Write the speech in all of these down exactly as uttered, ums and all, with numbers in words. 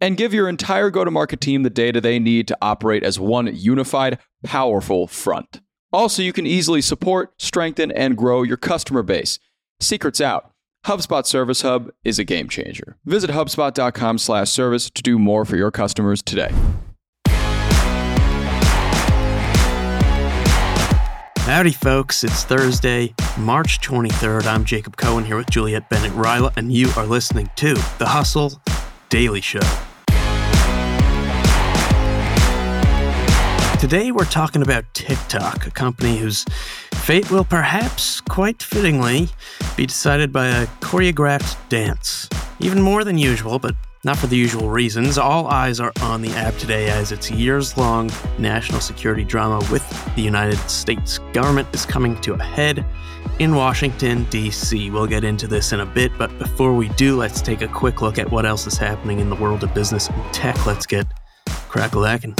And give your entire go-to-market team the data they need to operate as one unified, powerful front. Also, you can easily support, strengthen, and grow your customer base. Secrets out. HubSpot Service Hub is a game changer. Visit HubSpot.com slash service to do more for your customers today. Howdy, folks. It's Thursday, March twenty-third. I'm Jacob Cohen here with Juliet Bennett Rylah, and you are listening to The Hustle Daily Show. Today, we're talking about TikTok, a company whose fate will perhaps, quite fittingly, be decided by a choreographed dance. Even more than usual, but not for the usual reasons. All eyes are on the app today as its years-long national security drama with the United States government is coming to a head in Washington, D C. We'll get into this in a bit, but before we do, let's take a quick look at what else is happening in the world of business and tech. Let's get crack-a-lackin'.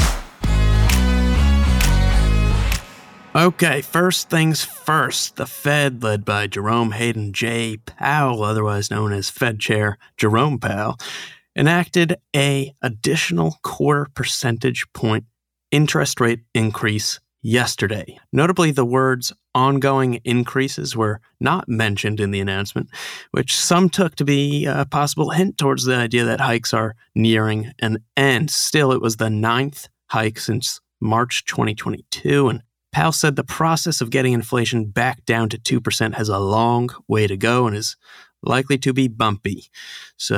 Okay, first things first, the Fed, led by Jerome Hayden J. Powell, otherwise known as Fed Chair Jerome Powell, enacted a additional quarter percentage point interest rate increase yesterday. Notably, the words ongoing increases were not mentioned in the announcement, which some took to be a possible hint towards the idea that hikes are nearing an end. Still, it was the ninth hike since March twenty twenty-two, and Powell said the process of getting inflation back down to two percent has a long way to go and is likely to be bumpy. So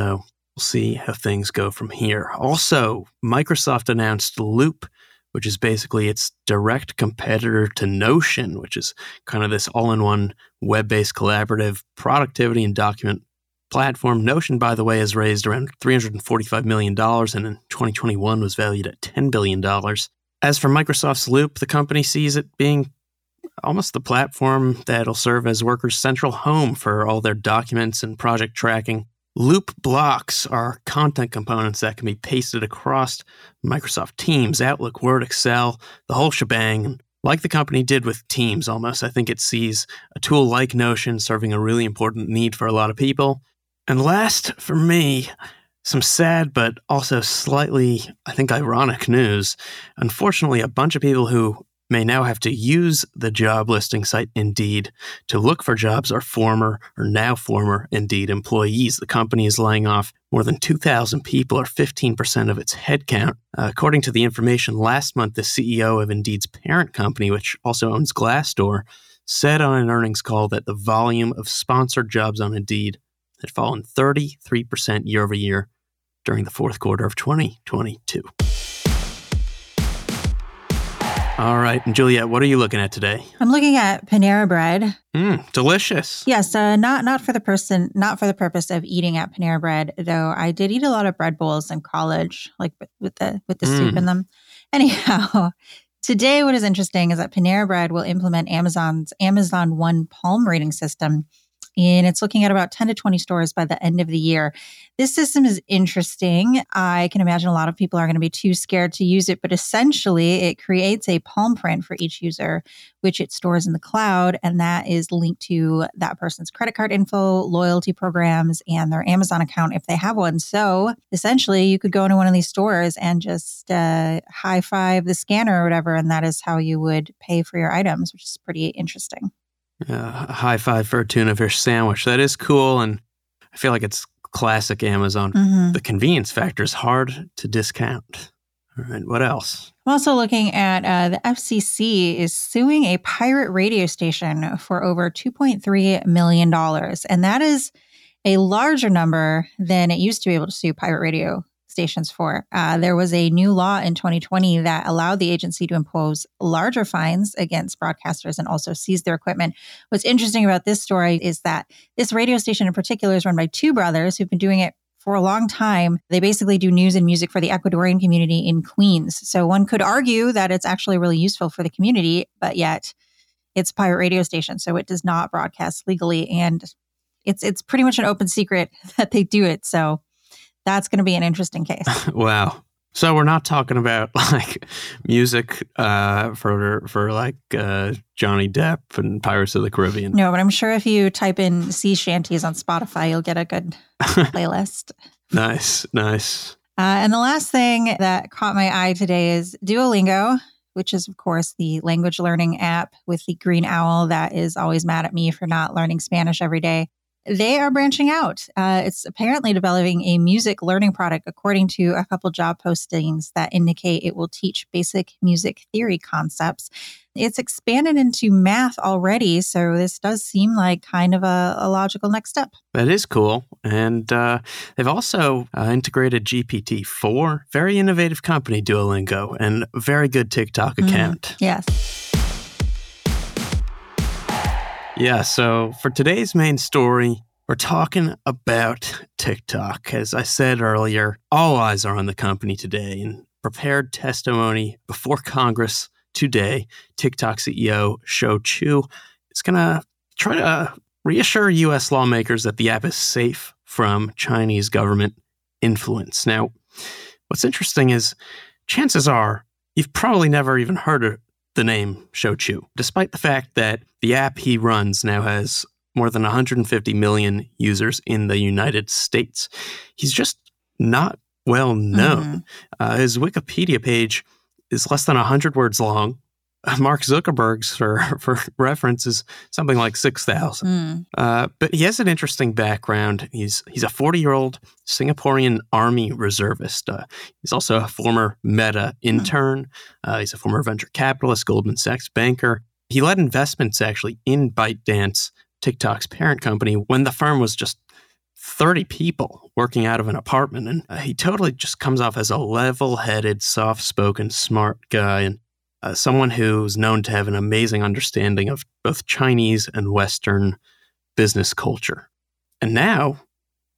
we'll see how things go from here. Also, Microsoft announced Loop, which is basically its direct competitor to Notion, which is kind of this all-in-one web-based collaborative productivity and document platform. Notion, by the way, has raised around three hundred forty-five million dollars and in twenty twenty-one was valued at ten billion dollars. As for Microsoft's Loop, the company sees it being almost the platform that'll serve as workers' central home for all their documents and project tracking. Loop blocks are content components that can be pasted across Microsoft Teams, Outlook, Word, Excel, the whole shebang. Like the company did with Teams almost, I think it sees a tool like Notion serving a really important need for a lot of people. And last for me, some sad but also slightly, I think, ironic news. Unfortunately, a bunch of people who may now have to use the job listing site Indeed to look for jobs are former or now former Indeed employees. The company is laying off more than two thousand people or fifteen percent of its headcount. Uh, according to the information last month, the C E O of Indeed's parent company, which also owns Glassdoor, said on an earnings call that the volume of sponsored jobs on Indeed had fallen thirty-three percent year over year during the fourth quarter of twenty twenty-two. All right. And Juliet, what are you looking at today? I'm looking at Panera Bread. Mm, delicious. Yes. Uh, not not for the person, not for the purpose of eating at Panera Bread, though I did eat a lot of bread bowls in college, like with the, with the mm. soup in them. Anyhow, today what is interesting is that Panera Bread will implement Amazon's Amazon One palm rating system, and it's looking at about ten to twenty stores by the end of the year. This system is interesting. I can imagine a lot of people are going to be too scared to use it, but essentially it creates a palm print for each user, which it stores in the cloud, and that is linked to that person's credit card info, loyalty programs, and their Amazon account if they have one. So essentially you could go into one of these stores and just uh, high five the scanner or whatever, and that is how you would pay for your items, which is pretty interesting. Uh, a high five for a tuna fish sandwich. That is cool, and I feel like it's classic Amazon. Mm-hmm. The convenience factor is hard to discount. All right, what else? I'm also looking at uh, the F C C is suing a pirate radio station for over two point three million dollars, and that is a larger number than it used to be able to sue pirate radio stations for. Uh, there was a new law in twenty twenty that allowed the agency to impose larger fines against broadcasters and also seize their equipment. What's interesting about this story is that this radio station in particular is run by two brothers who've been doing it for a long time, they basically do news and music for the Ecuadorian community in Queens. So one could argue that it's actually really useful for the community, but yet it's a pirate radio station, so it does not broadcast legally. And it's it's pretty much an open secret that they do it. So that's going to be an interesting case. Wow. So we're not talking about like music uh, for for like uh, Johnny Depp and Pirates of the Caribbean. No, but I'm sure if you type in sea shanties on Spotify, you'll get a good playlist. Nice, nice. Uh, and the last thing that caught my eye today is Duolingo, which is, of course, the language learning app with the green owl that is always mad at me for not learning Spanish every day. They are branching out. Uh, it's apparently developing a music learning product, according to a couple job postings that indicate it will teach basic music theory concepts. It's expanded into math already, so this does seem like kind of a, a logical next step. That is cool. And uh, they've also uh, integrated G P T four. Very innovative company, Duolingo, and a very good TikTok account. Mm, yes. Yeah, so for today's main story, we're talking about TikTok. As I said earlier, all eyes are on the company today. In prepared testimony before Congress today, TikTok C E O Shou Chew is going to try to reassure U S lawmakers that the app is safe from Chinese government influence. Now, what's interesting is chances are you've probably never even heard of the name Shou Chew, despite the fact that the app he runs now has more than one hundred fifty million users in the United States. He's just not well known. Mm-hmm. Uh, his Wikipedia page is less than one hundred words long. Mark Zuckerberg's, for, for reference, is something like six thousand. Mm. Uh, but he has an interesting background. He's he's a forty-year-old Singaporean Army reservist. Uh, he's also a former Meta intern. Uh, he's a former venture capitalist, Goldman Sachs banker. He led investments, actually, in ByteDance, TikTok's parent company, when the firm was just thirty people working out of an apartment. And uh, he totally just comes off as a level-headed, soft-spoken, smart guy, and Uh, someone who's known to have an amazing understanding of both Chinese and Western business culture. And now,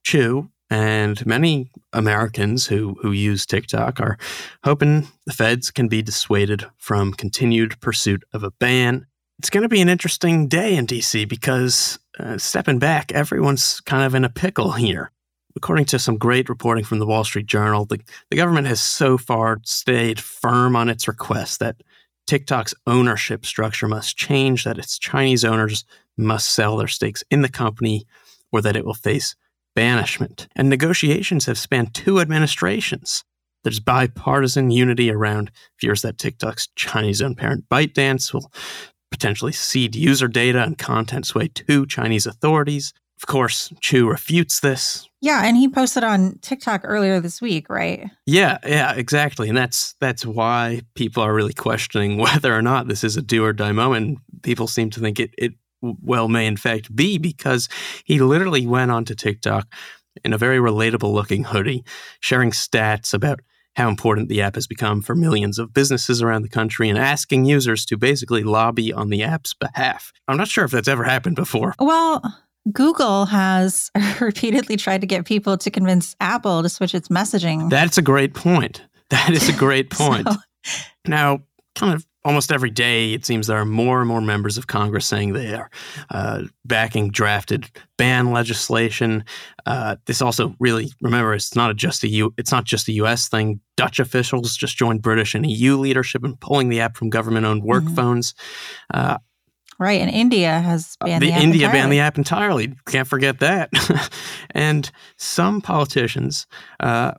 Chew and many Americans who, who use TikTok are hoping the feds can be dissuaded from continued pursuit of a ban. It's going to be an interesting day in D C because, uh, stepping back, everyone's kind of in a pickle here. According to some great reporting from the Wall Street Journal, the, the government has so far stayed firm on its request that TikTok's ownership structure must change, that its Chinese owners must sell their stakes in the company, or that it will face banishment. And negotiations have spanned two administrations. There's bipartisan unity around fears that TikTok's Chinese-owned parent ByteDance will potentially cede user data and content sway to Chinese authorities. Of course, Chew refutes this. Yeah, and he posted on TikTok earlier this week, right? Yeah, yeah, exactly. And that's that's why people are really questioning whether or not this is a do or die moment. People seem to think it, it well may in fact be, because he literally went onto TikTok in a very relatable looking hoodie, sharing stats about how important the app has become for millions of businesses around the country, and asking users to basically lobby on the app's behalf. I'm not sure if that's ever happened before. Well, Google has repeatedly tried to get people to convince Apple to switch its messaging. That's a great point. That is a great point. so, now, kind of almost every day, it seems there are more and more members of Congress saying they are uh, backing drafted ban legislation. Uh, this also really, remember, it's not a just a U. It's not just a U S thing. Dutch officials just joined British and E U leadership in pulling the app from government-owned work mm-hmm. phones. Uh, Right, and India has banned uh, the, the app India entirely. banned the app entirely. Can't forget that. And some politicians, uh,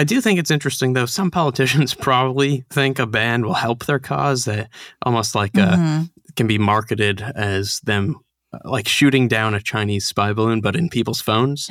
I do think it's interesting, though, some politicians probably think a ban will help their cause. That almost like mm-hmm. uh, can be marketed as them uh, like shooting down a Chinese spy balloon, but in people's phones.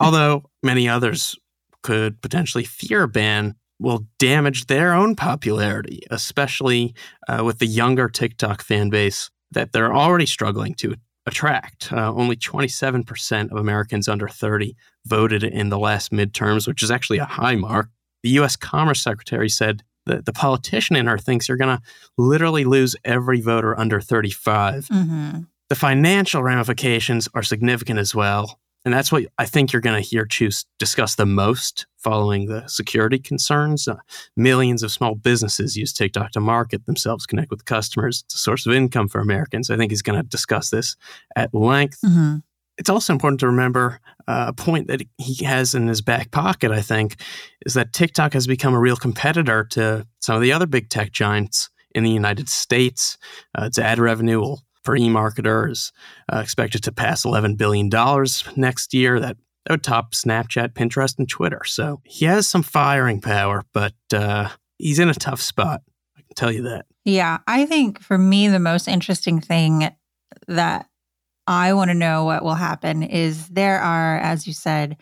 Although many others could potentially fear a ban will damage their own popularity, especially uh, with the younger TikTok fan base that they're already struggling to attract. Uh, only twenty-seven percent of Americans under thirty voted in the last midterms, which is actually a high mark. The U S Commerce Secretary said that the politician in her thinks you're going to literally lose every voter under thirty-five. Mm-hmm. The financial ramifications are significant as well. And that's what I think you're going to hear Chew discuss the most following the security concerns. Uh, millions of small businesses use TikTok to market themselves, connect with customers. It's a source of income for Americans. I think he's going to discuss this at length. Mm-hmm. It's also important to remember uh, a point that he has in his back pocket, I think, is that TikTok has become a real competitor to some of the other big tech giants in the United States. Uh, its ad revenue will for e-marketers, uh, expected to pass eleven billion dollars next year. That, that would top Snapchat, Pinterest, and Twitter. So he has some firing power, but uh, he's in a tough spot. I can tell you that. Yeah, I think for me, the most interesting thing that I want to know what will happen is there are, as you said,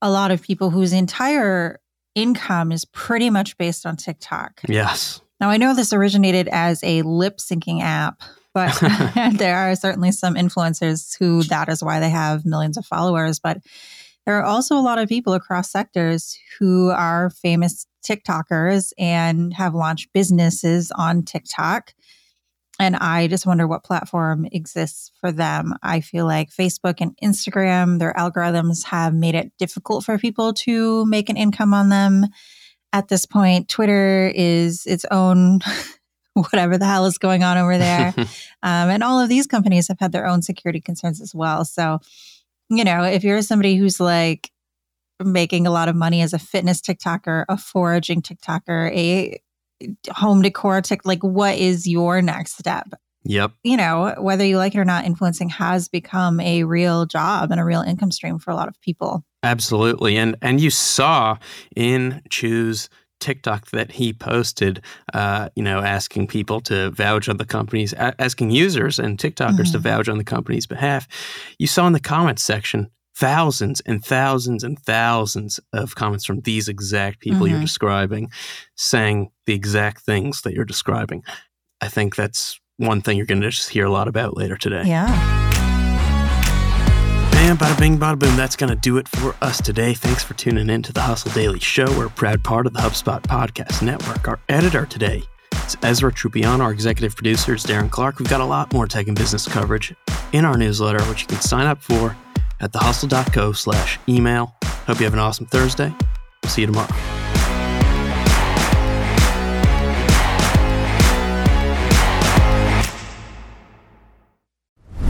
a lot of people whose entire income is pretty much based on TikTok. Yes. Now, I know this originated as a lip-syncing app, but there are certainly some influencers who that is why they have millions of followers. But there are also a lot of people across sectors who are famous TikTokers and have launched businesses on TikTok. And I just wonder what platform exists for them. I feel like Facebook and Instagram, their algorithms have made it difficult for people to make an income on them. At this point, Twitter is its own... whatever the hell is going on over there. um, and all of these companies have had their own security concerns as well. So, you know, if you're somebody who's like making a lot of money as a fitness TikToker, a foraging TikToker, a home decor tick, like what is your next step? Yep. You know, whether you like it or not, influencing has become a real job and a real income stream for a lot of people. Absolutely. And, and you saw in Chew's TikTok that he posted, uh, you know, asking people to vouch on the company's, a- asking users and TikTokers mm-hmm. to vouch on the company's behalf. You saw in the comments section, thousands and thousands and thousands of comments from these exact people mm-hmm. you're describing, saying the exact things that you're describing. I think that's one thing you're going to just hear a lot about later today. Yeah. And bada bing, bada boom, that's going to do it for us today. Thanks for tuning in to The Hustle Daily Show. We're a proud part of the HubSpot Podcast Network. Our editor today is Ezra Trubillon. Our executive producer is Darren Clark. We've got a lot more tech and business coverage in our newsletter, which you can sign up for at thehustle.co slash email. Hope you have an awesome Thursday. We'll see you tomorrow.